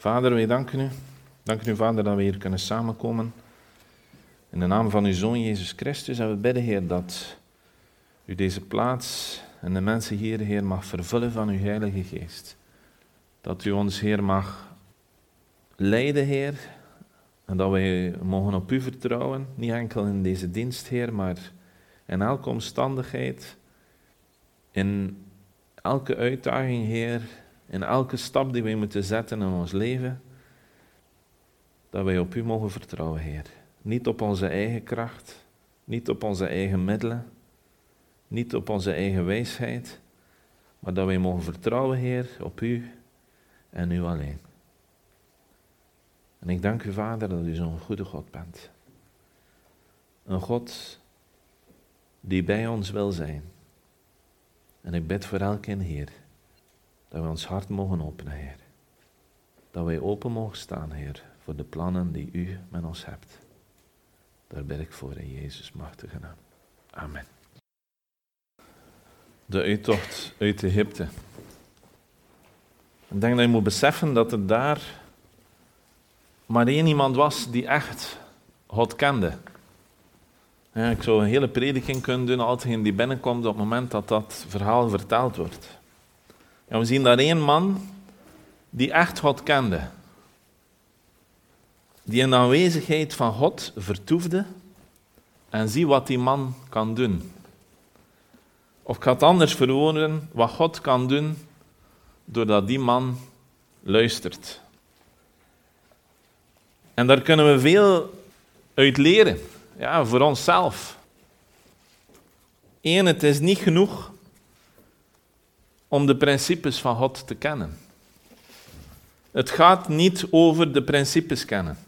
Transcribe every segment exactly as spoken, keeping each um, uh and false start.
Vader, wij danken u. Dank u, Vader, dat we hier kunnen samenkomen. In de naam van uw Zoon, Jezus Christus, en we bidden, Heer, dat u deze plaats en de mensen hier, Heer, mag vervullen van uw Heilige Geest. Dat u ons, Heer, mag leiden, Heer, en dat wij mogen op u vertrouwen, niet enkel in deze dienst, Heer, maar in elke omstandigheid, in elke uitdaging, Heer, in elke stap die wij moeten zetten in ons leven, dat wij op u mogen vertrouwen, Heer. Niet op onze eigen kracht, niet op onze eigen middelen, niet op onze eigen wijsheid, maar dat wij mogen vertrouwen, Heer, op u en u alleen. En ik dank u, Vader, dat u zo'n goede God bent. Een God die bij ons wil zijn. En ik bid voor elk kind, Heer, dat wij ons hart mogen openen, Heer. Dat wij open mogen staan, Heer, voor de plannen die u met ons hebt. Daar bid ik voor in Jezus' machtige naam. Amen. De uittocht uit Egypte. Ik denk dat je moet beseffen dat er daar maar één iemand was die echt God kende. Ja, ik zou een hele prediking kunnen doen, altijd die binnenkomt op het moment dat dat verhaal verteld wordt. Ja, we zien daar één man die echt God kende. Die in de aanwezigheid van God vertoefde en zie wat die man kan doen. Of ik ga het anders verwoorden, wat God kan doen doordat die man luistert. En daar kunnen we veel uit leren, ja, voor onszelf. Eén, het is niet genoeg om de principes van God te kennen. Het gaat niet over de principes kennen.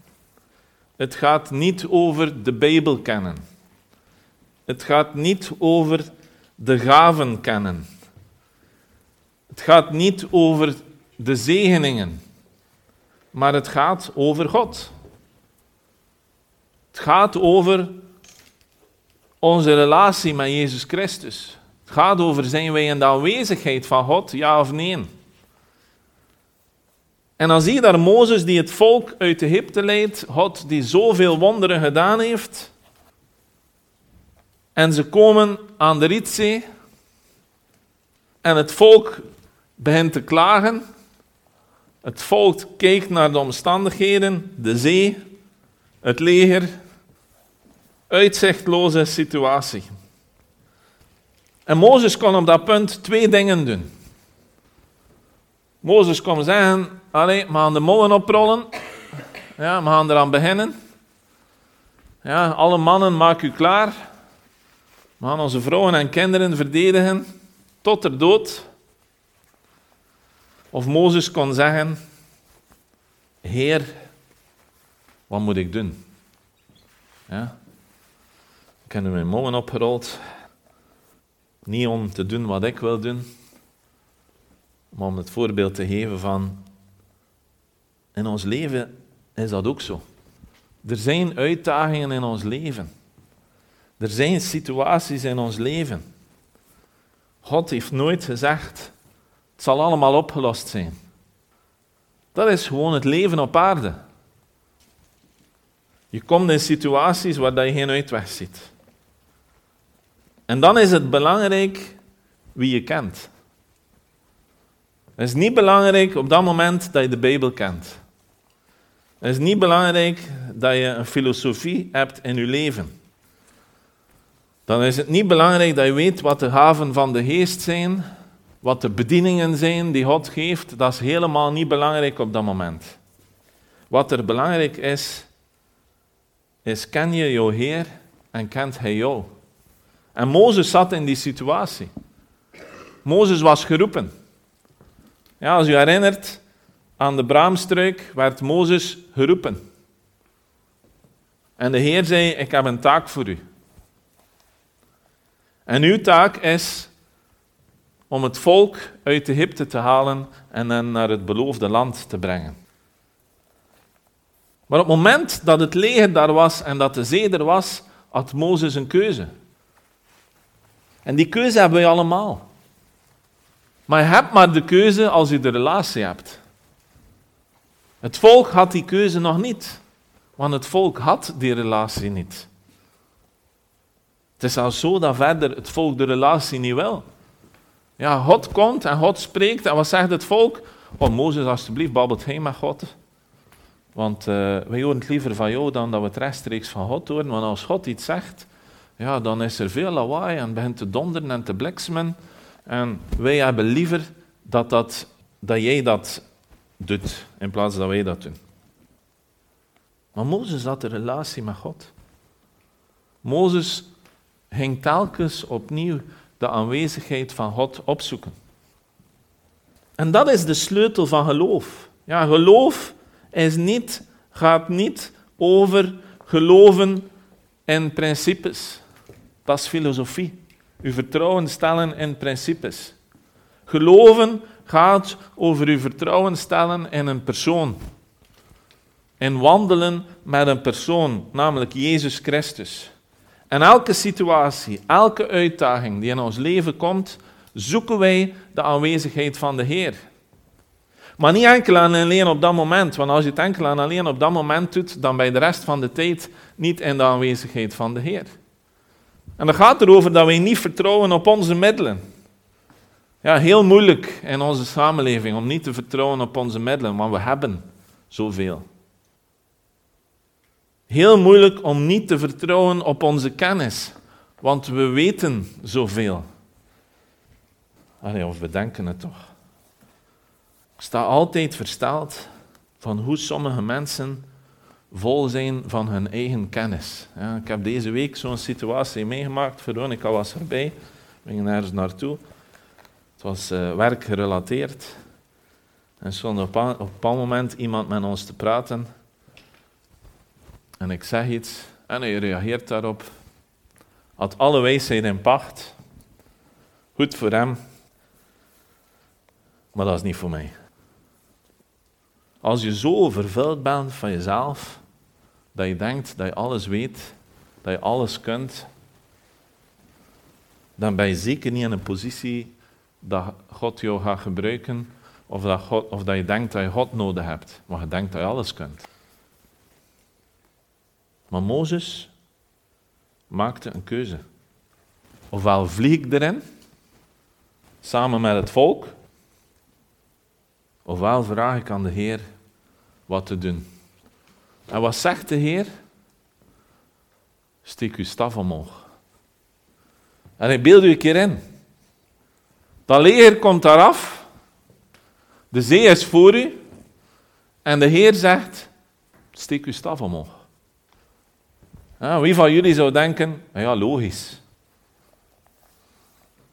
Het gaat niet over de Bijbel kennen. Het gaat niet over de gaven kennen. Het gaat niet over de zegeningen. Maar het gaat over God. Het gaat over onze relatie met Jezus Christus. Het gaat over, zijn wij in de aanwezigheid van God, ja of nee? En dan zie je daar Mozes die het volk uit Egypte leidt, God die zoveel wonderen gedaan heeft. En ze komen aan de Rietzee en het volk begint te klagen. Het volk kijkt naar de omstandigheden, de zee, het leger, uitzichtloze situatie. En Mozes kon op dat punt twee dingen doen. Mozes kon zeggen, allee, we gaan de molen oprollen, ja, we gaan eraan beginnen. Ja, alle mannen, maak u klaar. We gaan onze vrouwen en kinderen verdedigen tot de dood. Of Mozes kon zeggen, Heer, wat moet ik doen? Ja. Ik heb nu mijn mouwen opgerold. Niet om te doen wat ik wil doen, maar om het voorbeeld te geven van, in ons leven is dat ook zo. Er zijn uitdagingen in ons leven. Er zijn situaties in ons leven. God heeft nooit gezegd, het zal allemaal opgelost zijn. Dat is gewoon het leven op aarde. Je komt in situaties waar je geen uitweg ziet. En dan is het belangrijk wie je kent. Het is niet belangrijk op dat moment dat je de Bijbel kent. Het is niet belangrijk dat je een filosofie hebt in je leven. Dan is het niet belangrijk dat je weet wat de gaven van de geest zijn, wat de bedieningen zijn die God geeft. Dat is helemaal niet belangrijk op dat moment. Wat er belangrijk is, is ken je jouw Heer en kent Hij jou. En Mozes zat in die situatie. Mozes was geroepen. Ja, als u herinnert, aan de braamstruik werd Mozes geroepen. En de Heer zei, ik heb een taak voor u. En uw taak is om het volk uit Egypte te halen en hen naar het beloofde land te brengen. Maar op het moment dat het leger daar was en dat de zee er was, had Mozes een keuze. En die keuze hebben wij allemaal. Maar je hebt maar de keuze als je de relatie hebt. Het volk had die keuze nog niet, want het volk had die relatie niet. Het is al zo dat verder het volk de relatie niet wil. Ja, God komt en God spreekt en wat zegt het volk? Oh, Mozes, alsjeblieft, babbelt geen met God. Want uh, wij horen het liever van jou dan dat we het rechtstreeks van God horen. Want als God iets zegt, ja, dan is er veel lawaai en begint te donderen en te bliksemen. En wij hebben liever dat, dat, dat jij dat doet, in plaats dat wij dat doen. Maar Mozes had een relatie met God. Mozes ging telkens opnieuw de aanwezigheid van God opzoeken. En dat is de sleutel van geloof. Ja, geloof is niet, gaat niet over geloven in principes. Dat is filosofie. Uw vertrouwen stellen in principes. Geloven gaat over uw vertrouwen stellen in een persoon. In wandelen met een persoon, namelijk Jezus Christus. En elke situatie, elke uitdaging die in ons leven komt, zoeken wij de aanwezigheid van de Heer. Maar niet enkel en alleen op dat moment, want als je het enkel en alleen op dat moment doet, dan ben je de rest van de tijd niet in de aanwezigheid van de Heer. En dat gaat erover dat wij niet vertrouwen op onze middelen. Ja, heel moeilijk in onze samenleving om niet te vertrouwen op onze middelen, want we hebben zoveel. Heel moeilijk om niet te vertrouwen op onze kennis, want we weten zoveel. Allee, of we denken het toch. Ik sta altijd versteld van hoe sommige mensen vol zijn van hun eigen kennis. Ja, ik heb deze week zo'n situatie meegemaakt. Veronica was erbij, we gingen ergens naartoe. Het was uh, werkgerelateerd. En stond op een bepaald moment iemand met ons te praten. En ik zeg iets en hij reageert daarop. Had alle wijsheid in pacht. Goed voor hem. Maar dat is niet voor mij. Als je zo vervuld bent van jezelf, dat je denkt dat je alles weet, dat je alles kunt, dan ben je zeker niet in een positie dat God jou gaat gebruiken, of dat, God, of dat je denkt dat je God nodig hebt, maar je denkt dat je alles kunt. Maar Mozes maakte een keuze. Ofwel vlieg ik erin, samen met het volk, ofwel vraag ik aan de Heer wat te doen. En wat zegt de Heer? Steek uw staf omhoog. En ik beeld u een keer in. Dat leger komt daar af. De zee is voor u. En de Heer zegt, steek uw staf omhoog. Ja, wie van jullie zou denken, ja, logisch.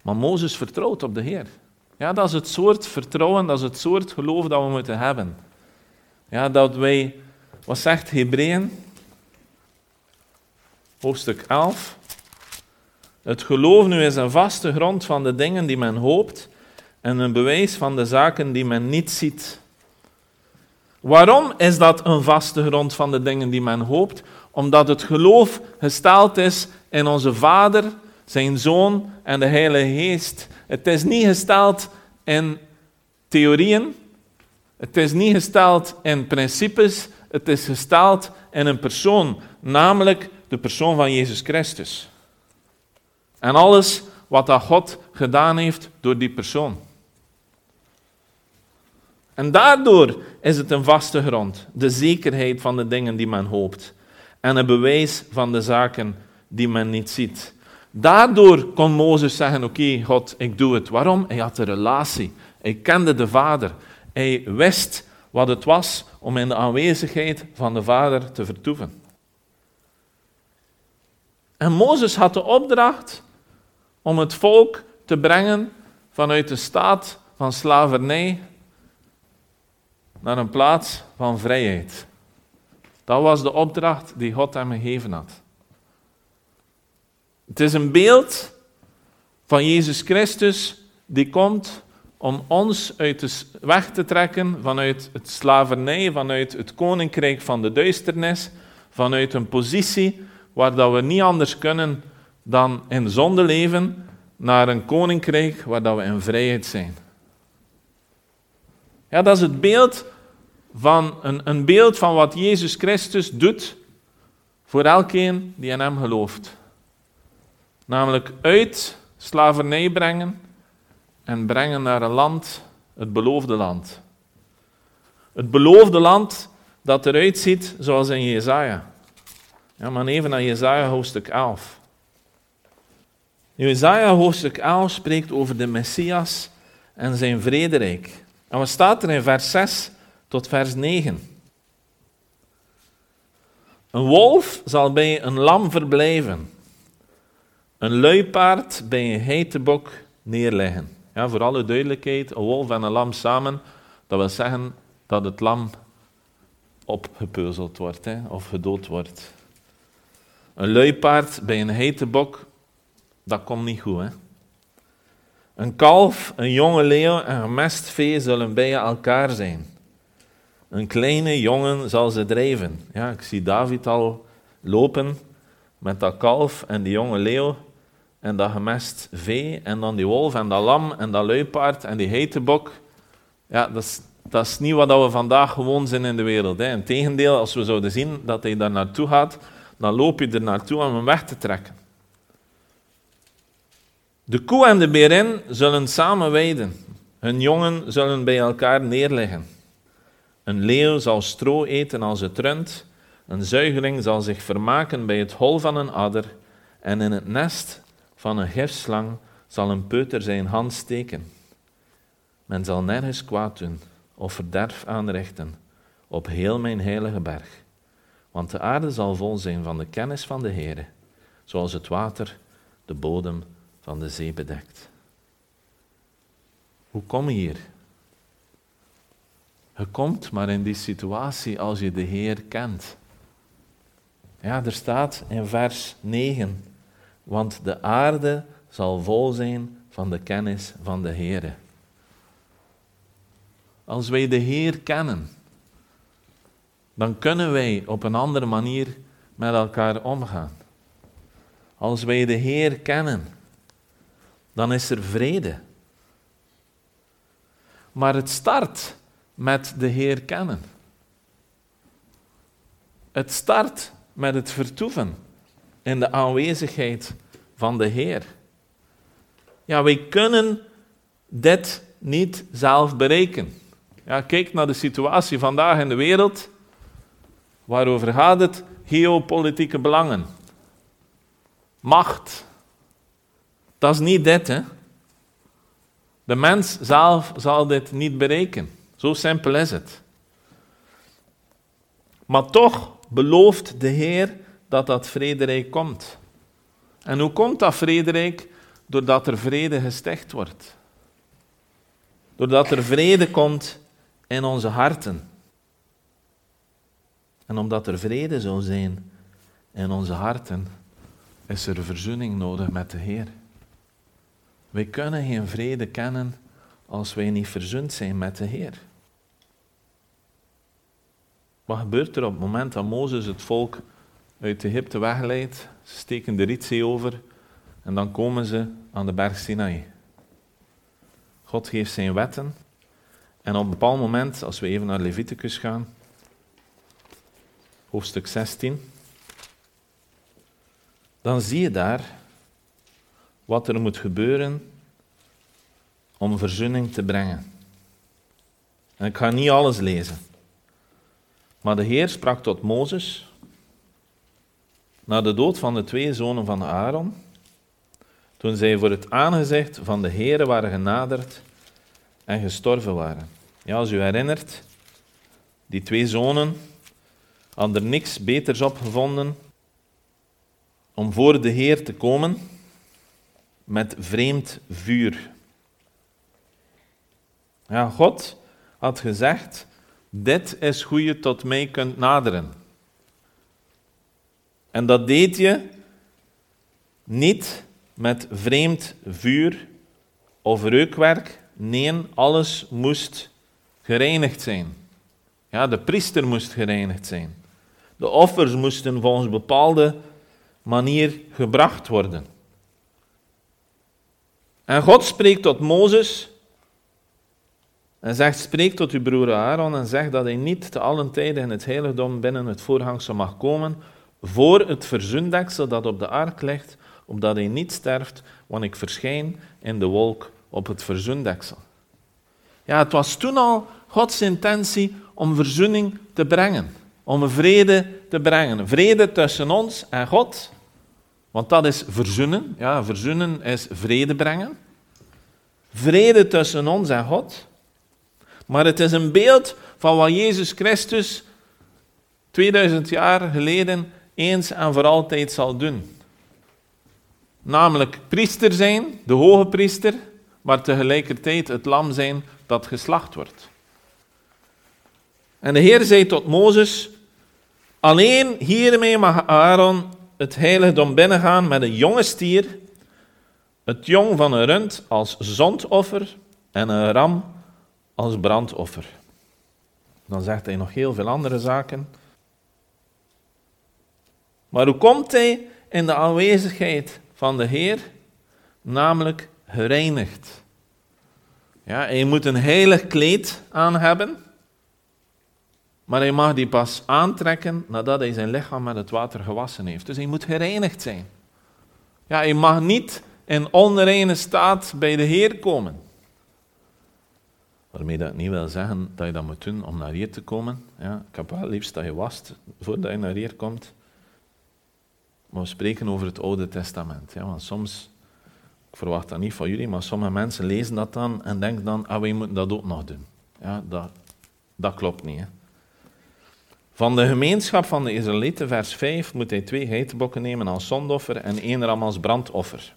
Maar Mozes vertrouwt op de Heer. Ja, dat is het soort vertrouwen, dat is het soort geloof dat we moeten hebben. Ja, dat wij, wat zegt Hebreeën? Hoofdstuk elf. Het geloof nu is een vaste grond van de dingen die men hoopt en een bewijs van de zaken die men niet ziet. Waarom is dat een vaste grond van de dingen die men hoopt? Omdat het geloof gesteld is in onze Vader, zijn Zoon en de Heilige Geest. Het is niet gesteld in theorieën. Het is niet gesteld in principes. Het is gesteld in een persoon, namelijk de persoon van Jezus Christus. En alles wat dat God gedaan heeft door die persoon. En daardoor is het een vaste grond, de zekerheid van de dingen die men hoopt. En een bewijs van de zaken die men niet ziet. Daardoor kon Mozes zeggen, oké, okay, God, ik doe het. Waarom? Hij had een relatie. Hij kende de Vader. Hij wist wat het was om in de aanwezigheid van de Vader te vertoeven. En Mozes had de opdracht om het volk te brengen vanuit de staat van slavernij naar een plaats van vrijheid. Dat was de opdracht die God hem gegeven had. Het is een beeld van Jezus Christus die komt om ons uit de weg te trekken vanuit het slavernij, vanuit het koninkrijk van de duisternis, vanuit een positie waar dat we niet anders kunnen dan in zonde leven, naar een koninkrijk waar dat we in vrijheid zijn. Ja, dat is het beeld van een, een beeld van wat Jezus Christus doet voor elkeen die in hem gelooft. Namelijk uit slavernij brengen en brengen naar een land, het beloofde land. Het beloofde land dat eruit ziet zoals in Jesaja. Ja, maar even naar Jesaja hoofdstuk elf. Jesaja hoofdstuk elf spreekt over de Messias en zijn vrederijk. En wat staat er in vers zes tot vers negen? Een wolf zal bij een lam verblijven. Een luipaard bij een heitebok neerleggen. Ja, voor alle duidelijkheid, een wolf en een lam samen, dat wil zeggen dat het lam opgepeuzeld wordt, hè, of gedood wordt. Een luipaard bij een heitebok, dat komt niet goed, hè. Een kalf, een jonge leeuw en gemest vee zullen bij elkaar zijn. Een kleine jongen zal ze drijven. Ja, ik zie David al lopen met dat kalf en die jonge leeuw en dat gemest vee en dan die wolf en dat lam en dat luipaard en die heitebok. Ja, dat is, dat is niet wat we vandaag gewoon zijn in de wereld, hè. Integendeel, als we zouden zien dat hij daar naartoe gaat, dan loop je er naartoe om hem weg te trekken. De koe en de berin zullen samen weiden. Hun jongen zullen bij elkaar neerliggen. Een leeuw zal stro eten als het runt. Een zuigeling zal zich vermaken bij het hol van een adder. En in het nest van een gifslang zal een peuter zijn hand steken. Men zal nergens kwaad doen of verderf aanrichten op heel mijn heilige berg. Want de aarde zal vol zijn van de kennis van de Heere, zoals het water de bodem van de zee bedekt. Hoe kom je hier? Je komt maar in die situatie als je de Heer kent. Ja, er staat in vers negen, want de aarde zal vol zijn van de kennis van de Heere. Als wij de Heer kennen, dan kunnen wij op een andere manier met elkaar omgaan. Als wij de Heer kennen, dan is er vrede. Maar het start met de Heer kennen. Het start met het vertoeven in de aanwezigheid van de Heer. Ja, wij kunnen dit niet zelf bereiken. Ja, kijk naar de situatie vandaag in de wereld. Waarover gaat het? Geopolitieke belangen. Macht. Dat is niet dit, hè. De mens zelf zal dit niet bereiken. Zo simpel is het. Maar toch belooft de Heer dat dat vrederijk komt. En hoe komt dat vrederijk? Doordat er vrede gesticht wordt. Doordat er vrede komt in onze harten. En omdat er vrede zou zijn in onze harten, is er verzoening nodig met de Heer. Wij kunnen geen vrede kennen als wij niet verzoend zijn met de Heer. Wat gebeurt er op het moment dat Mozes het volk uit Egypte wegleidt? Ze steken de Rietzee over en dan komen ze aan de berg Sinai. God geeft zijn wetten en op een bepaald moment, als we even naar Leviticus gaan, hoofdstuk zestien, dan zie je daar wat er moet gebeuren om verzoening te brengen. En ik ga niet alles lezen. Maar de Heer sprak tot Mozes, na de dood van de twee zonen van Aaron, toen zij voor het aangezicht van de Heere waren genaderd en gestorven waren. Ja, als u herinnert, die twee zonen hadden er niks beters op gevonden om voor de Heer te komen met vreemd vuur. Ja, God had gezegd, dit is hoe je tot mij kunt naderen. En dat deed je niet met vreemd vuur of reukwerk. Nee, alles moest gereinigd zijn. Ja, de priester moest gereinigd zijn. De offers moesten volgens bepaalde manier gebracht worden. En God spreekt tot Mozes En zegt, spreek tot uw broer Aaron en zeg dat hij niet te allen tijde in het heiligdom binnen het voorhangsel mag komen, voor het verzoendeksel dat op de ark ligt, opdat hij niet sterft, want ik verschijn in de wolk op het verzoendeksel. Ja, het was toen al Gods intentie om verzoening te brengen, om een vrede te brengen. Vrede tussen ons en God, want dat is verzoenen. Ja, verzoenen is vrede brengen. Vrede tussen ons en God. Maar het is een beeld van wat Jezus Christus tweeduizend jaar geleden eens en voor altijd zal doen. Namelijk priester zijn, de hoge priester, maar tegelijkertijd het lam zijn dat geslacht wordt. En de Heer zei tot Mozes, alleen hiermee mag Aaron het heiligdom binnengaan met een jonge stier, het jong van een rund als zondoffer en een ram als brandoffer. Dan zegt hij nog heel veel andere zaken. Maar hoe komt hij in de aanwezigheid van de Heer? Namelijk gereinigd. Ja, hij moet een heilig kleed aan hebben, maar hij mag die pas aantrekken nadat hij zijn lichaam met het water gewassen heeft. Dus hij moet gereinigd zijn. Ja, hij mag niet in onreine staat bij de Heer komen. Waarmee dat niet wil zeggen dat je dat moet doen om naar hier te komen. Ja, ik heb wel liefst dat je wast voordat je naar hier komt. Maar we spreken over het Oude Testament. Ja, want soms, ik verwacht dat niet van jullie, maar sommige mensen lezen dat dan en denken dan, ah, wij moeten dat ook nog doen. Ja, dat, dat klopt niet, hè. Van de gemeenschap van de Israëlieten, vers vijf, moet hij twee geitenbokken nemen als zondoffer en één ram als brandoffer.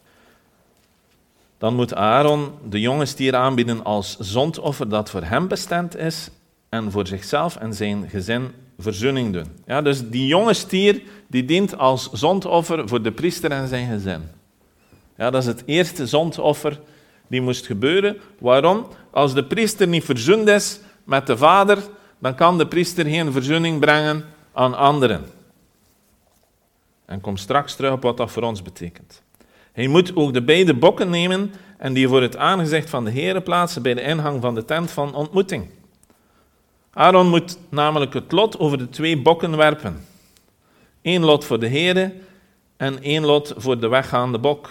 Dan moet Aaron de jonge stier aanbieden als zondoffer dat voor hem bestemd is en voor zichzelf en zijn gezin verzoening doen. Ja, dus die jonge stier die dient als zondoffer voor de priester en zijn gezin. Ja, dat is het eerste zondoffer die moest gebeuren. Waarom? Als de priester niet verzoend is met de vader, dan kan de priester geen verzoening brengen aan anderen. En kom straks terug op wat dat voor ons betekent. Hij moet ook de beide bokken nemen en die voor het aangezicht van de Heere plaatsen bij de ingang van de tent van ontmoeting. Aaron moet namelijk het lot over de twee bokken werpen. Eén lot voor de Heere en één lot voor de weggaande bok.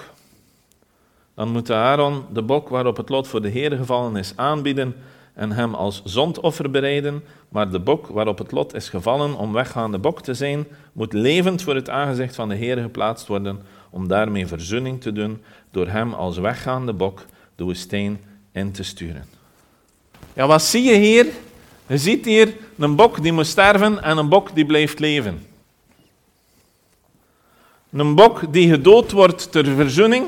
Dan moet Aaron de bok waarop het lot voor de Heere gevallen is aanbieden en hem als zondoffer bereiden, maar de bok waarop het lot is gevallen om weggaande bok te zijn, moet levend voor het aangezicht van de Heere geplaatst worden, om daarmee verzoening te doen, door hem als weggaande bok de woestijn in te sturen. Ja, wat zie je hier? Je ziet hier een bok die moet sterven en een bok die blijft leven. Een bok die gedood wordt ter verzoening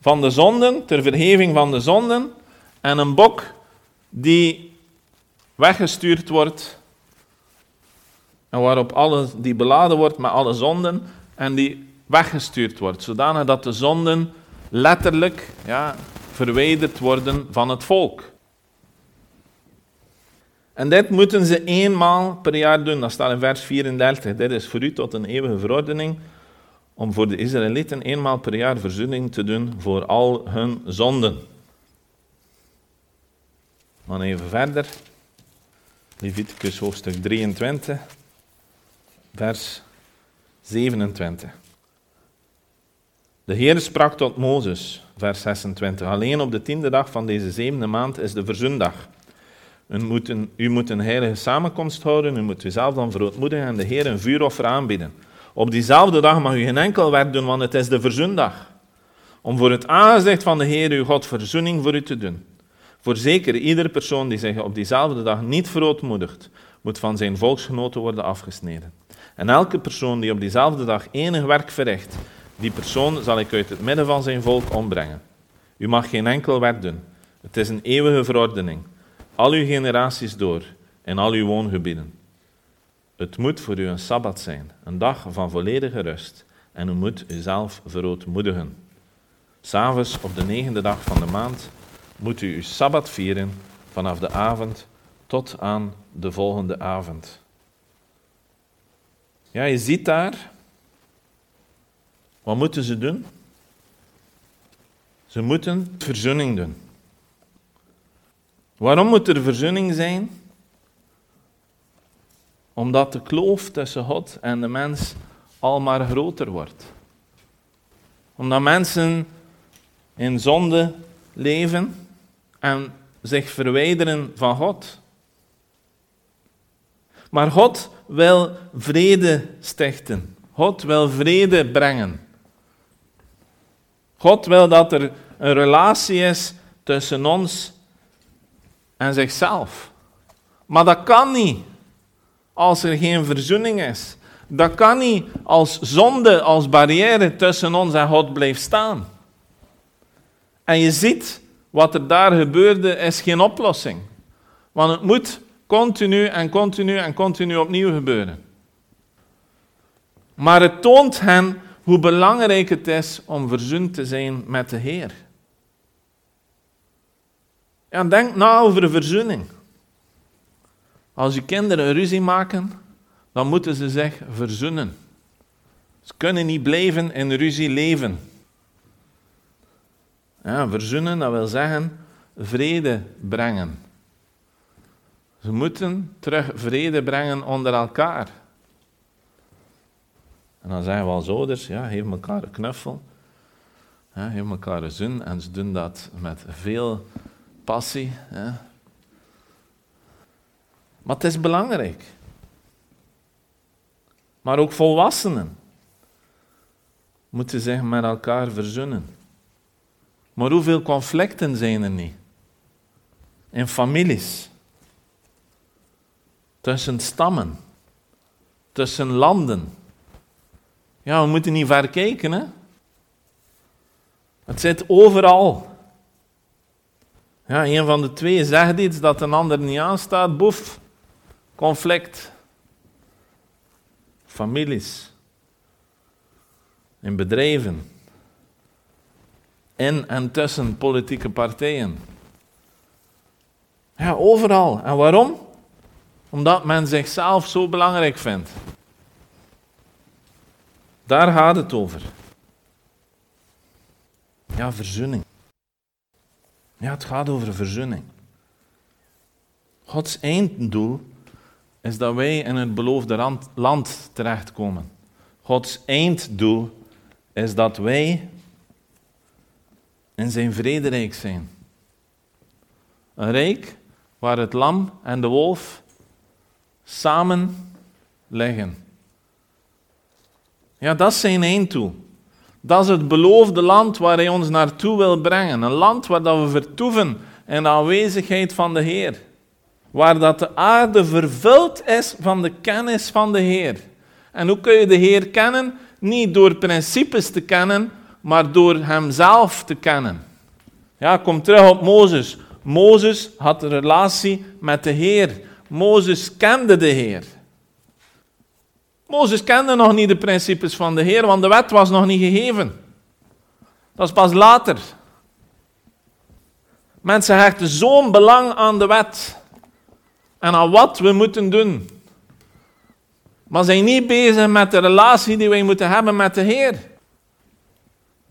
van de zonden, ter vergeving van de zonden, en een bok die weggestuurd wordt en waarop alle, die beladen wordt met alle zonden en die weggestuurd wordt, zodanig dat de zonden letterlijk ja, verwijderd worden van het volk. En dit moeten ze eenmaal per jaar doen, dat staat in vers vierendertig. Dit is voor u tot een eeuwige verordening, om voor de Israëlieten eenmaal per jaar verzoening te doen voor al hun zonden. Dan even verder, Leviticus hoofdstuk drieëntwintig, vers zevenentwintig. De Heer sprak tot Mozes, vers zesentwintig, alleen op de tiende dag van deze zevende maand is de verzoendag. U moet een, u moet een heilige samenkomst houden, u moet uzelf dan verootmoedigen en de Heer een vuuroffer aanbieden. Op diezelfde dag mag u geen enkel werk doen, want het is de verzoendag. Om voor het aangezicht van de Heer uw God verzoening voor u te doen. Voorzeker, ieder persoon die zich op diezelfde dag niet verootmoedigt, moet van zijn volksgenoten worden afgesneden. En elke persoon die op diezelfde dag enig werk verricht, die persoon zal ik uit het midden van zijn volk ombrengen. U mag geen enkel werk doen. Het is een eeuwige verordening. Al uw generaties door, in al uw woongebieden. Het moet voor u een sabbat zijn, een dag van volledige rust. En u moet uzelf verootmoedigen. 'S Avonds op de negende dag van de maand moet u uw sabbat vieren, vanaf de avond tot aan de volgende avond. Ja, je ziet daar, wat moeten ze doen? Ze moeten verzoening doen. Waarom moet er verzoening zijn? Omdat de kloof tussen God en de mens al maar groter wordt. Omdat mensen in zonde leven en zich verwijderen van God. Maar God wil vrede stichten. God wil vrede brengen. God wil dat er een relatie is tussen ons en zichzelf. Maar dat kan niet als er geen verzoening is. Dat kan niet als zonde, als barrière tussen ons en God blijft staan. En je ziet, wat er daar gebeurde, is geen oplossing. Want het moet continu en continu en continu opnieuw gebeuren. Maar het toont hen hoe belangrijk het is om verzoend te zijn met de Heer. En denk na over verzoening. Als je kinderen een ruzie maken, dan moeten ze zich verzoenen. Ze kunnen niet blijven in ruzie leven. Ja, verzoenen, dat wil zeggen vrede brengen. Ze moeten terug vrede brengen onder elkaar. En dan zeggen we als ouders, ja, geef elkaar een knuffel. Ja, geef elkaar een zoen. En ze doen dat met veel passie. Ja. Maar het is belangrijk. Maar ook volwassenen moeten zich met elkaar verzoenen. Maar hoeveel conflicten zijn er niet? In families. Tussen stammen. Tussen landen. Ja, we moeten niet ver kijken, hè. Het zit overal. Ja, een van de twee zegt iets dat een ander niet aanstaat. Boef. Conflict. Families. In bedrijven. In en tussen politieke partijen. Ja, overal. En waarom? Omdat men zichzelf zo belangrijk vindt. Daar gaat het over. Ja, verzoening. Ja, het gaat over verzoening. Gods einddoel is dat wij in het beloofde land terechtkomen. Gods einddoel is dat wij in zijn vrederijk zijn. Een rijk waar het lam en de wolf samen liggen. Ja, dat is zijn einddoel. Dat is het beloofde land waar hij ons naartoe wil brengen. Een land waar dat we vertoeven in de aanwezigheid van de Heer. Waar dat de aarde vervuld is van de kennis van de Heer. En hoe kun je de Heer kennen? Niet door principes te kennen, maar door hemzelf te kennen. Ja, kom terug op Mozes. Mozes had een relatie met de Heer. Mozes kende de Heer. Mozes kende nog niet de principes van de Heer, want de wet was nog niet gegeven. Dat is pas later. Mensen hechten zo'n belang aan de wet en aan wat we moeten doen. Maar zijn niet bezig met de relatie die wij moeten hebben met de Heer.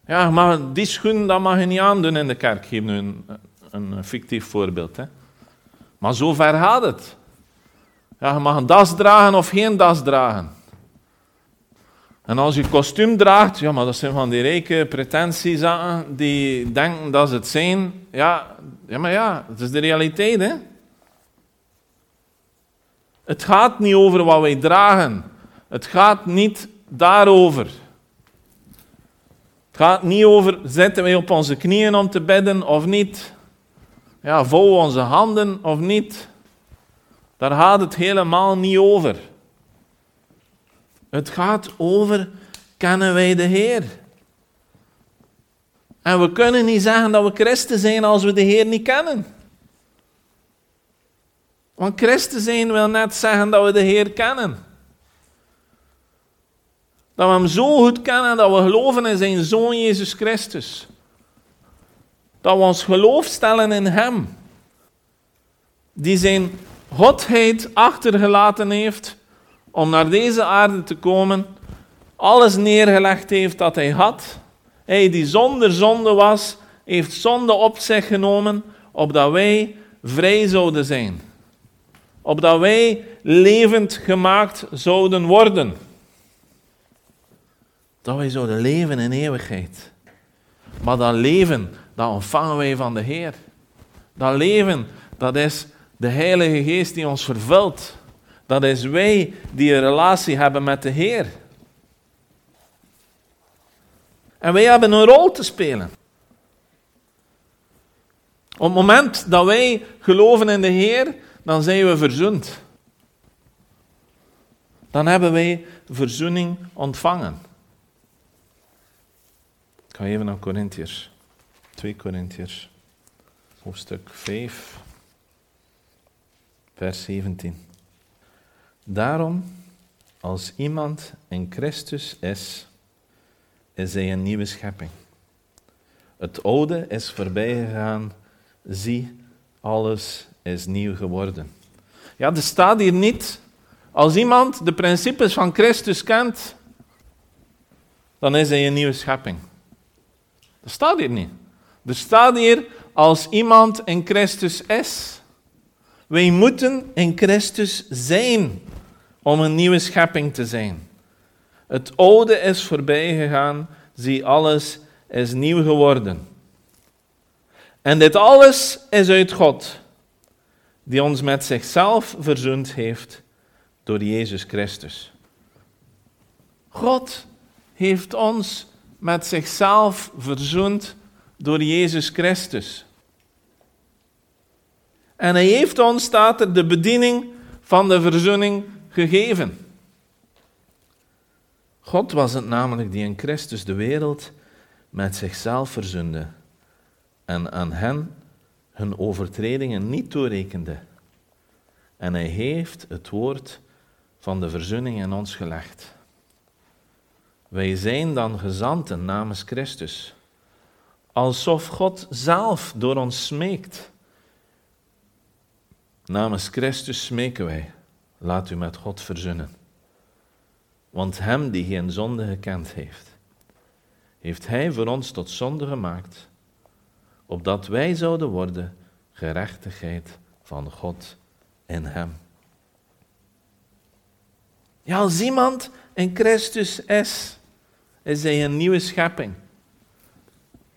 Ja, maar die schoen, dat mag je niet aandoen in de kerk. Ik geef nu een, een fictief voorbeeld. Hè. Maar zo ver gaat het. Ja, je mag een das dragen of geen das dragen. En als je kostuum draagt, ja, maar dat zijn van die rijke pretenties die denken dat ze het zijn. Ja, ja, maar ja, het is de realiteit, hè. Het gaat niet over wat wij dragen. Het gaat niet daarover. Het gaat niet over, zitten wij op onze knieën om te bidden of niet? Ja, vouwen we onze handen of niet? Daar gaat het helemaal niet over. Het gaat over, kennen wij de Heer? En we kunnen niet zeggen dat we christen zijn als we de Heer niet kennen. Want christen zijn wil net zeggen dat we de Heer kennen. Dat we hem zo goed kennen dat we geloven in zijn Zoon Jezus Christus. Dat we ons geloof stellen in hem. Die zijn Godheid achtergelaten heeft om naar deze aarde te komen, alles neergelegd heeft dat hij had. Hij die zonder zonde was, heeft zonde op zich genomen, opdat wij vrij zouden zijn. Opdat wij levend gemaakt zouden worden. Dat wij zouden leven in eeuwigheid. Maar dat leven, dat ontvangen wij van de Heer. Dat leven, dat is de Heilige Geest die ons vervult. Dat is wij die een relatie hebben met de Heer. En wij hebben een rol te spelen. Op het moment dat wij geloven in de Heer, dan zijn we verzoend. Dan hebben wij verzoening ontvangen. Ik ga even naar Korintiërs. twee Korintiërs. Hoofdstuk vijf. Vers zeventien. Daarom, als iemand in Christus is, is hij een nieuwe schepping. Het oude is voorbij gegaan. Zie, alles is nieuw geworden. Ja, er staat hier niet, als iemand de principes van Christus kent, dan is hij een nieuwe schepping. Dat staat hier niet. Er staat hier, als iemand in Christus is. Wij moeten in Christus zijn om een nieuwe schepping te zijn. Het oude is voorbij gegaan, zie, alles is nieuw geworden. En dit alles is uit God, die ons met zichzelf verzoend heeft door Jezus Christus. God heeft ons met zichzelf verzoend door Jezus Christus. En hij heeft ons, staat er, de bediening van de verzoening gegeven. God was het namelijk die in Christus de wereld met zichzelf verzoende en aan hen hun overtredingen niet toerekende. En hij heeft het woord van de verzoening in ons gelegd. Wij zijn dan gezanten namens Christus, alsof God zelf door ons smeekt. Namens Christus smeken wij, laat u met God verzoenen. Want hem die geen zonde gekend heeft, heeft hij voor ons tot zonde gemaakt, opdat wij zouden worden gerechtigheid van God in hem. Ja, als iemand in Christus is, is hij een nieuwe schepping.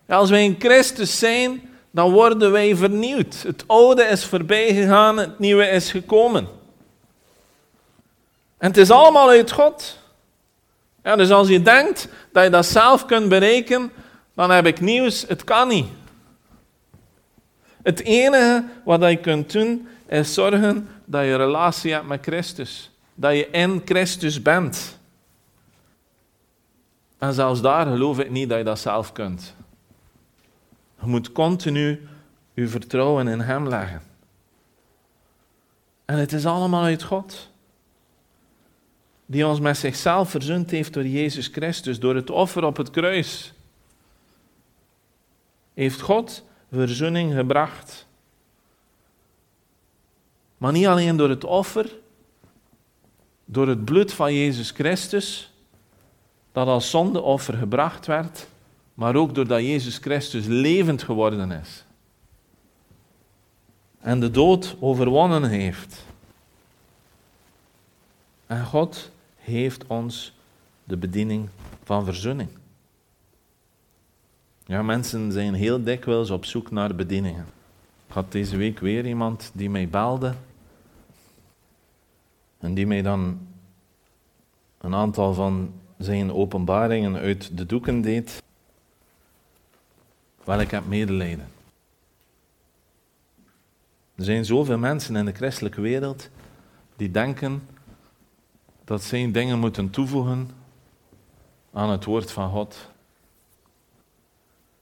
Ja, als wij in Christus zijn, dan worden wij vernieuwd. Het oude is voorbij gegaan, het nieuwe is gekomen. En het is allemaal uit God. Ja, dus als je denkt dat je dat zelf kunt bereiken, dan heb ik nieuws, het kan niet. Het enige wat je kunt doen, is zorgen dat je een relatie hebt met Christus. Dat je in Christus bent. En zelfs daar geloof ik niet dat je dat zelf kunt. Je moet continu je vertrouwen in hem leggen. En het is allemaal uit God. Die ons met zichzelf verzoend heeft door Jezus Christus. Door het offer op het kruis. Heeft God verzoening gebracht. Maar niet alleen door het offer. Door het bloed van Jezus Christus. Dat als zondeoffer gebracht werd. Maar ook doordat Jezus Christus levend geworden is. En de dood overwonnen heeft. En God heeft ons de bediening van verzoening. Ja, mensen zijn heel dikwijls op zoek naar bedieningen. Ik had deze week weer iemand die mij belde. En die mij dan een aantal van zijn openbaringen uit de doeken deed. Wel, ik heb medelijden. Er zijn zoveel mensen in de christelijke wereld die denken dat zij dingen moeten toevoegen aan het woord van God.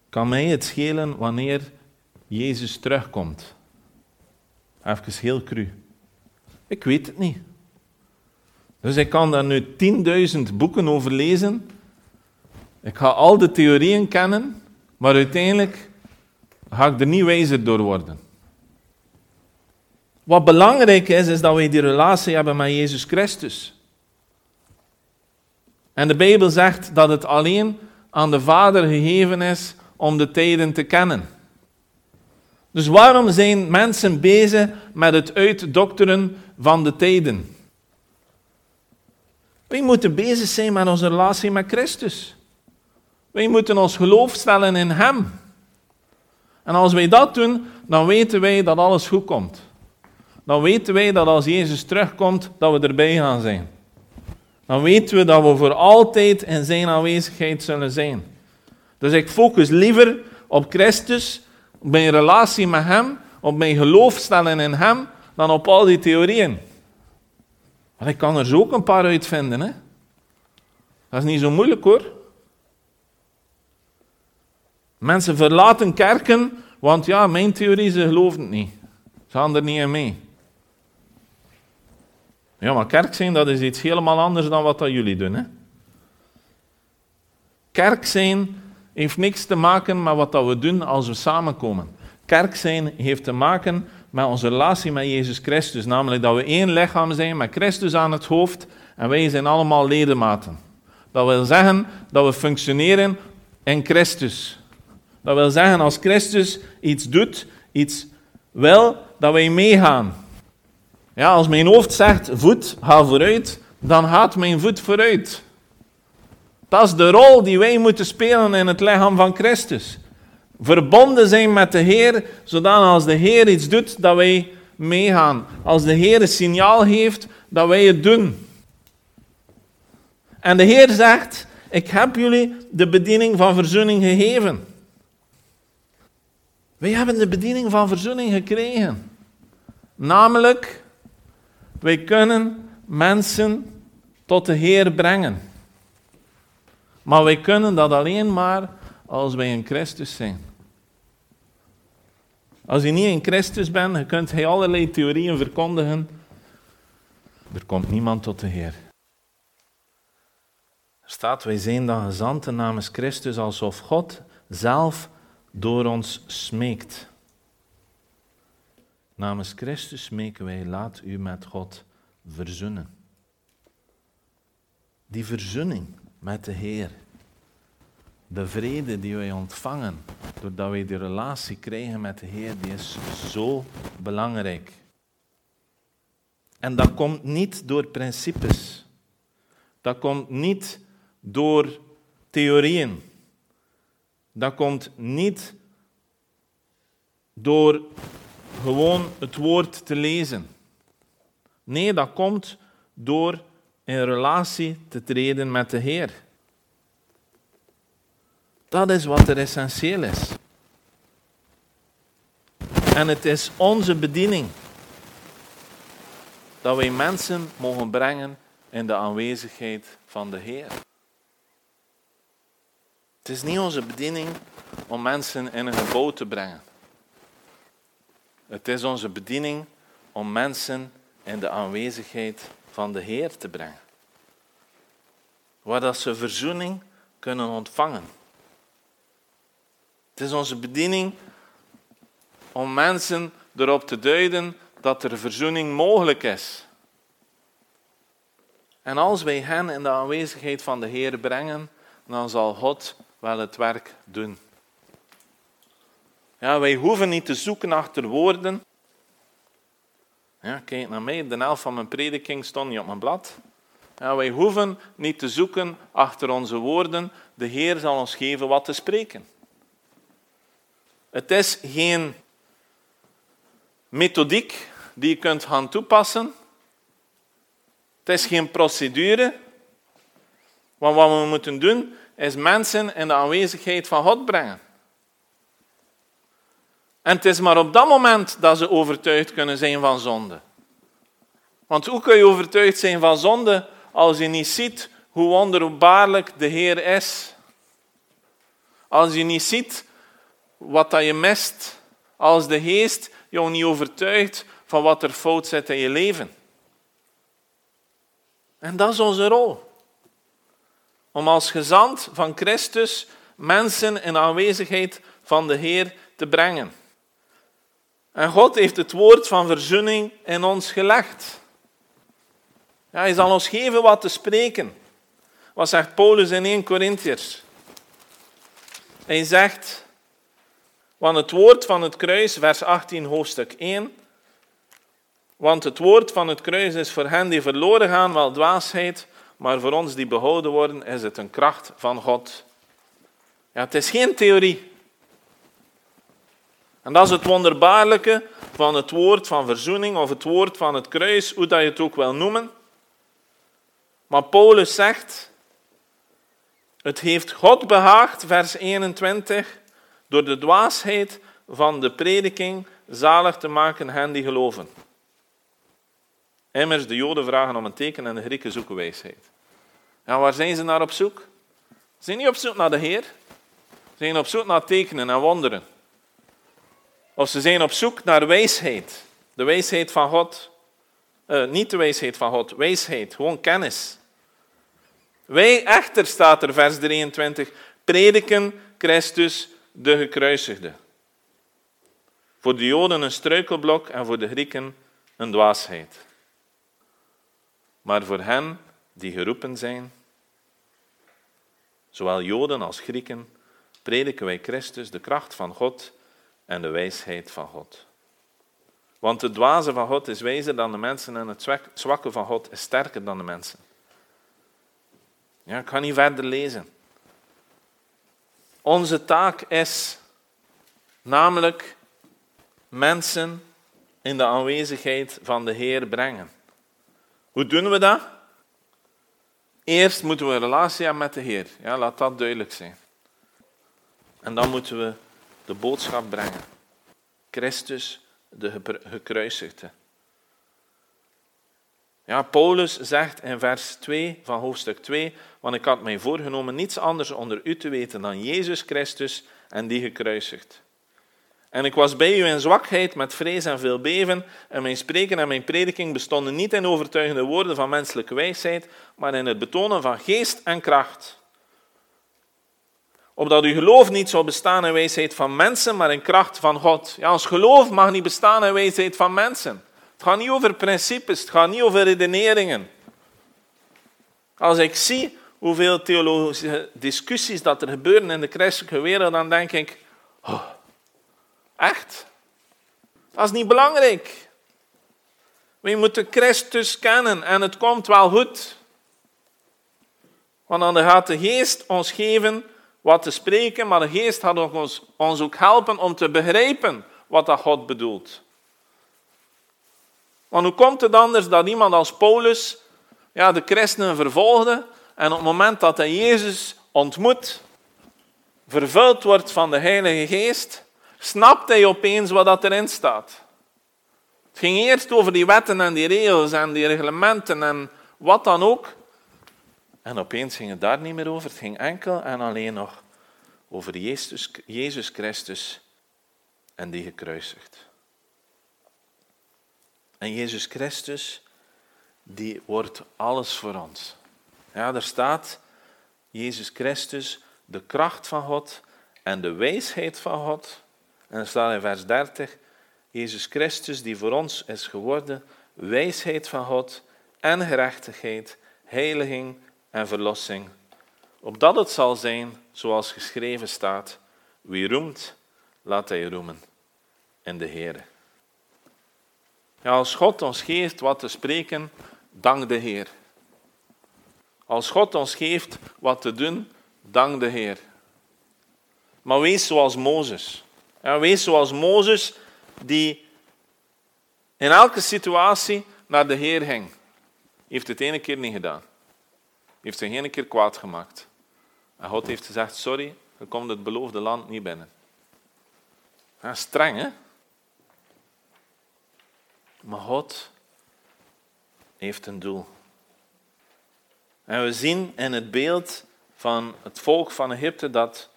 Kan mij het schelen wanneer Jezus terugkomt? Even heel cru. Ik weet het niet. Dus ik kan daar nu tienduizend boeken over lezen. Ik ga al de theorieën kennen. Maar uiteindelijk ga ik er niet wijzer door worden. Wat belangrijk is, is dat wij die relatie hebben met Jezus Christus. En de Bijbel zegt dat het alleen aan de Vader gegeven is om de tijden te kennen. Dus waarom zijn mensen bezig met het uitdokteren van de tijden? Wij moeten bezig zijn met onze relatie met Christus. Wij moeten ons geloof stellen in Hem. En als wij dat doen, dan weten wij dat alles goed komt. Dan weten wij dat als Jezus terugkomt, dat we erbij gaan zijn. Dan weten we dat we voor altijd in zijn aanwezigheid zullen zijn. Dus ik focus liever op Christus, op mijn relatie met Hem, op mijn geloof stellen in Hem, dan op al die theorieën. Maar ik kan er zo ook een paar uitvinden, hè? Dat is niet zo moeilijk, hoor. Mensen verlaten kerken, want ja, mijn theorie, ze geloven het niet. Ze gaan er niet in mee. Ja, maar kerk zijn, dat is iets helemaal anders dan wat dat jullie doen, hè? Kerk zijn heeft niks te maken met wat dat we doen als we samenkomen. Kerk zijn heeft te maken met onze relatie met Jezus Christus. Namelijk dat we één lichaam zijn met Christus aan het hoofd en wij zijn allemaal ledematen. Dat wil zeggen dat we functioneren in Christus. Dat wil zeggen als Christus iets doet, iets wil, dat wij meegaan. Ja, als mijn hoofd zegt, voet, ga vooruit, dan gaat mijn voet vooruit. Dat is de rol die wij moeten spelen in het lichaam van Christus. Verbonden zijn met de Heer, zodat als de Heer iets doet, dat wij meegaan. Als de Heer een signaal geeft, dat wij het doen. En de Heer zegt, ik heb jullie de bediening van verzoening gegeven. Wij hebben de bediening van verzoening gekregen. Namelijk, wij kunnen mensen tot de Heer brengen. Maar wij kunnen dat alleen maar als wij in Christus zijn. Als je niet in Christus bent, kunt hij allerlei theorieën verkondigen. Er komt niemand tot de Heer. Er staat, wij zijn dan gezanten namens Christus, alsof God zelf door ons smeekt. Namens Christus smeken wij, laat u met God verzoenen. Die verzoening met de Heer. De vrede die wij ontvangen, doordat wij die relatie krijgen met de Heer, die is zo belangrijk. En dat komt niet door principes. Dat komt niet door theorieën. Dat komt niet door gewoon het woord te lezen. Nee, dat komt door in relatie te treden met de Heer. Dat is wat er essentieel is. En het is onze bediening dat wij mensen mogen brengen in de aanwezigheid van de Heer. Het is niet onze bediening om mensen in een gebouw te brengen. Het is onze bediening om mensen in de aanwezigheid van de Heer te brengen. Waar dat ze verzoening kunnen ontvangen. Het is onze bediening om mensen erop te duiden dat er verzoening mogelijk is. En als wij hen in de aanwezigheid van de Heer brengen, dan zal God wel het werk doen. Ja, wij hoeven niet te zoeken achter woorden. Ja, kijk naar mij, de helft van mijn prediking stond niet op mijn blad. Ja, wij hoeven niet te zoeken achter onze woorden. De Heer zal ons geven wat te spreken. Het is geen methodiek die je kunt gaan toepassen. Het is geen procedure. Want wat we moeten doen, is mensen in de aanwezigheid van God brengen. En het is maar op dat moment dat ze overtuigd kunnen zijn van zonde. Want hoe kun je overtuigd zijn van zonde als je niet ziet hoe wonderbaarlijk de Heer is? Als je niet ziet wat dat je mist. Als de Geest jou niet overtuigt van wat er fout zit in je leven. En dat is onze rol. Om als gezant van Christus mensen in aanwezigheid van de Heer te brengen. En God heeft het woord van verzoening in ons gelegd. Ja, hij zal ons geven wat te spreken. Wat zegt Paulus in Eerste Korintiërs? Hij zegt, Want het woord van het kruis, vers achttien, hoofdstuk één. Want het woord van het kruis is voor hen die verloren gaan wel dwaasheid, maar voor ons die behouden worden is het een kracht van God. Ja, het is geen theorie. En dat is het wonderbaarlijke van het woord van verzoening of het woord van het kruis, hoe dat je het ook wil noemen. Maar Paulus zegt, het heeft God behaagd, vers eenentwintig, door de dwaasheid van de prediking zalig te maken hen die geloven. Immers, de Joden vragen om een teken en de Grieken zoeken wijsheid. Ja, waar zijn ze naar op zoek? Ze zijn niet op zoek naar de Heer. Ze zijn op zoek naar tekenen en wonderen. Of ze zijn op zoek naar wijsheid. De wijsheid van God. Uh, niet de wijsheid van God, wijsheid, gewoon kennis. Wij echter, staat er, vers drieëntwintig, prediken Christus de gekruisigde. Voor de Joden een struikelblok en voor de Grieken een dwaasheid. Maar voor hen die geroepen zijn, zowel Joden als Grieken, prediken wij Christus, de kracht van God en de wijsheid van God. Want de dwaze van God is wijzer dan de mensen en het zwakke van God is sterker dan de mensen. Ja, ik ga niet verder lezen. Onze taak is namelijk mensen in de aanwezigheid van de Heer brengen. Hoe doen we dat? Eerst moeten we een relatie hebben met de Heer. Ja, laat dat duidelijk zijn. En dan moeten we de boodschap brengen. Christus, de gekruisigde. Ja, Paulus zegt in vers twee van hoofdstuk twee, want ik had mij voorgenomen niets anders onder u te weten dan Jezus Christus en die gekruisigd. En ik was bij u in zwakheid, met vrees en veel beven, en mijn spreken en mijn prediking bestonden niet in overtuigende woorden van menselijke wijsheid, maar in het betonen van geest en kracht. Opdat uw geloof niet zou bestaan in wijsheid van mensen, maar in kracht van God. Ja, ons geloof mag niet bestaan in wijsheid van mensen. Het gaat niet over principes, het gaat niet over redeneringen. Als ik zie hoeveel theologische discussies dat er gebeuren in de christelijke wereld, dan denk ik, oh, echt? Dat is niet belangrijk. We moeten Christus kennen en het komt wel goed. Want dan gaat de Geest ons geven wat te spreken, maar de Geest gaat ons, ons ook helpen om te begrijpen wat dat God bedoelt. Want hoe komt het anders dat iemand als Paulus ja, de christenen vervolgde en op het moment dat hij Jezus ontmoet, vervuld wordt van de Heilige Geest, snapt hij opeens wat dat erin staat. Het ging eerst over die wetten en die regels en die reglementen en wat dan ook. En opeens ging het daar niet meer over. Het ging enkel en alleen nog over Jezus, Jezus Christus en die gekruisigd. En Jezus Christus, die wordt alles voor ons. Ja, daar staat Jezus Christus, de kracht van God en de wijsheid van God. En dan staat in vers dertig, Jezus Christus die voor ons is geworden, wijsheid van God en gerechtigheid, heiliging en verlossing. Opdat het zal zijn, zoals geschreven staat, wie roemt, laat hij roemen in de Heere. Ja, als God ons geeft wat te spreken, dank de Heer. Als God ons geeft wat te doen, dank de Heer. Maar wees zoals Mozes. Ja, wees zoals Mozes die in elke situatie naar de Heer ging. Hij heeft het ene keer niet gedaan. Hij heeft zich ene keer kwaad gemaakt. En God heeft gezegd, sorry, je komt het beloofde land niet binnen. Ja, streng, hè? Maar God heeft een doel. En we zien in het beeld van het volk van Egypte dat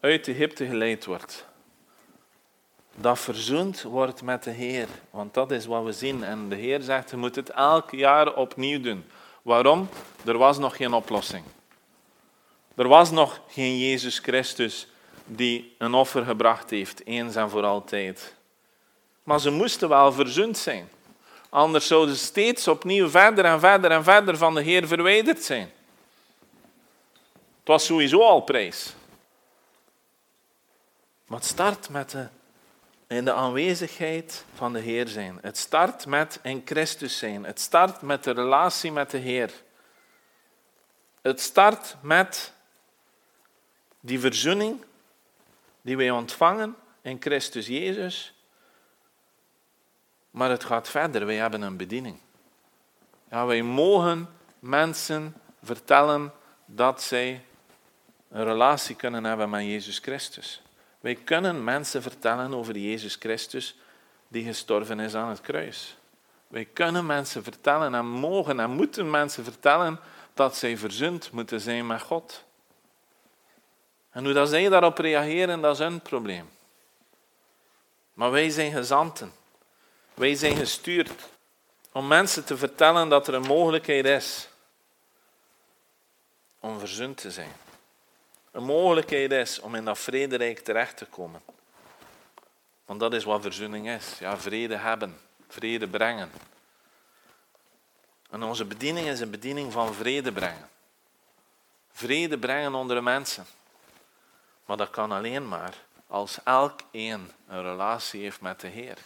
uit Egypte geleid wordt. Dat verzoend wordt met de Heer. Want dat is wat we zien. En de Heer zegt, je moet het elk jaar opnieuw doen. Waarom? Er was nog geen oplossing. Er was nog geen Jezus Christus die een offer gebracht heeft, eens en voor altijd. Maar ze moesten wel verzoend zijn. Anders zouden ze steeds opnieuw verder en verder en verder van de Heer verwijderd zijn. Het was sowieso al prijs. Maar het start met de, in de aanwezigheid van de Heer zijn. Het start met in Christus zijn. Het start met de relatie met de Heer. Het start met die verzoening die wij ontvangen in Christus Jezus. Maar het gaat verder. Wij hebben een bediening. Ja, wij mogen mensen vertellen dat zij een relatie kunnen hebben met Jezus Christus. Wij kunnen mensen vertellen over Jezus Christus die gestorven is aan het kruis. Wij kunnen mensen vertellen en mogen en moeten mensen vertellen dat zij verzoend moeten zijn met God. En hoe dat zij daarop reageren, dat is hun probleem. Maar wij zijn gezanten. Wij zijn gestuurd om mensen te vertellen dat er een mogelijkheid is om verzoend te zijn. Een mogelijkheid is om in dat vrederijk terecht te komen. Want dat is wat verzoening is. Ja, vrede hebben, vrede brengen. En onze bediening is een bediening van vrede brengen. Vrede brengen onder de mensen. Maar dat kan alleen maar als elkeen een relatie heeft met de Heer.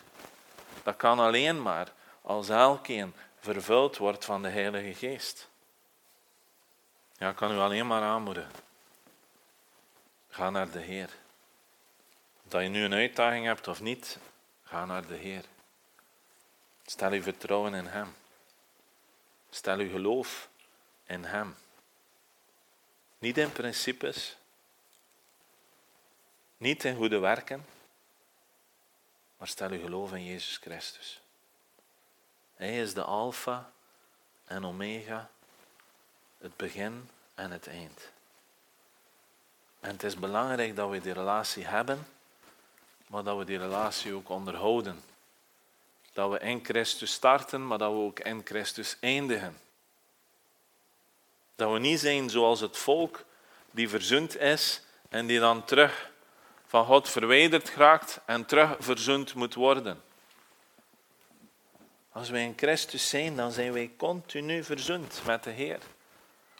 Dat kan alleen maar als elkeen vervuld wordt van de Heilige Geest. Ja, ik kan u alleen maar aanmoedigen. Ga naar de Heer. Of dat je nu een uitdaging hebt of niet, ga naar de Heer. Stel uw vertrouwen in Hem. Stel uw geloof in Hem. Niet in principes. Niet in goede werken. Maar stel uw geloof in Jezus Christus. Hij is de alfa en omega, het begin en het eind. En het is belangrijk dat we die relatie hebben, maar dat we die relatie ook onderhouden. Dat we in Christus starten, maar dat we ook in Christus eindigen. Dat we niet zijn zoals het volk die verzoend is en die dan terug van God verwijderd geraakt en terug verzoend moet worden. Als wij in Christus zijn, dan zijn wij continu verzoend met de Heer.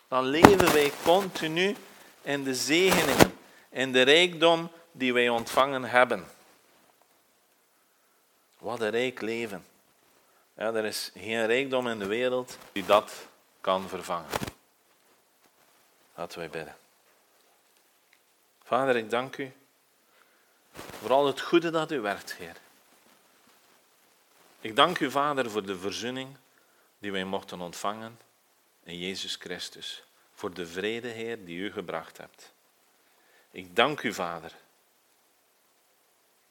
Dan leven wij continu in de zegeningen, in de rijkdom die wij ontvangen hebben. Wat een rijk leven. Ja, er is geen rijkdom in de wereld die dat kan vervangen. Laten wij bidden. Vader, ik dank u voor al het goede dat u werkt, Heer. Ik dank u, Vader, voor de verzoening die wij mochten ontvangen in Jezus Christus. Voor de vrede, Heer, die u gebracht hebt. Ik dank u, Vader,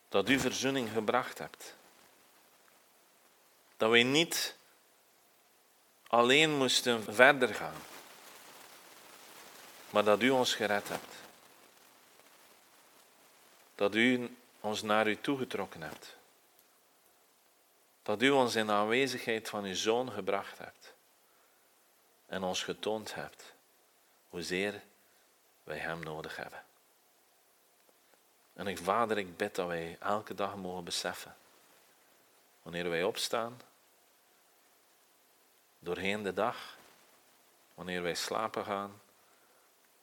dat u verzoening gebracht hebt. Dat wij niet alleen moesten verder gaan, maar dat u ons gered hebt. Dat u ons naar u toegetrokken hebt. Dat u ons in de aanwezigheid van uw Zoon gebracht hebt. En ons getoond hebt hoezeer wij hem nodig hebben. En ik, Vader, ik bid dat wij elke dag mogen beseffen, wanneer wij opstaan, doorheen de dag, wanneer wij slapen gaan,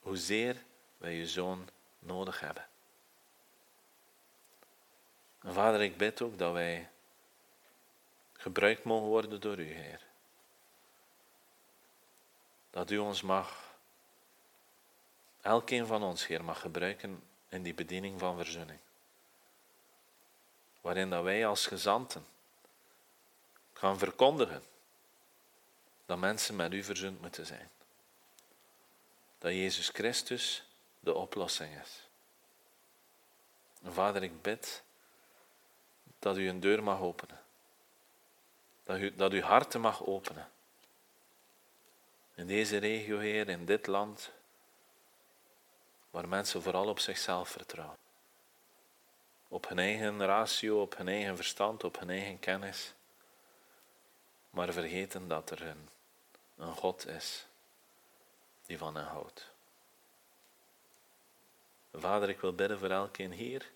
hoezeer wij uw Zoon nodig hebben. En Vader, ik bid ook dat wij gebruikt mogen worden door u, Heer. Dat u ons mag, elkeen van ons, Heer, mag gebruiken in die bediening van verzoening. Waarin dat wij als gezanten gaan verkondigen dat mensen met u verzoend moeten zijn. Dat Jezus Christus de oplossing is. En Vader, ik bid dat u een deur mag openen. Dat u, dat u harten mag openen. In deze regio, Heer, in dit land, waar mensen vooral op zichzelf vertrouwen. Op hun eigen ratio, op hun eigen verstand, op hun eigen kennis. Maar vergeten dat er een, een God is die van hen houdt. Vader, ik wil bidden voor elkeen hier,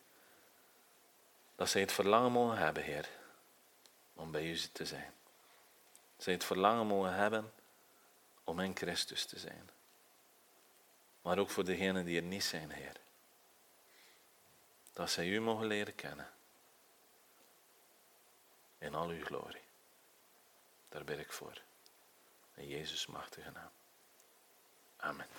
dat zij het verlangen mogen hebben, Heer, om bij u te zijn. Dat zij het verlangen mogen hebben om in Christus te zijn. Maar ook voor degenen die er niet zijn, Heer. dat zij u mogen leren kennen. In al uw glorie. Daar bid ik voor. In Jezus' machtige naam. Amen.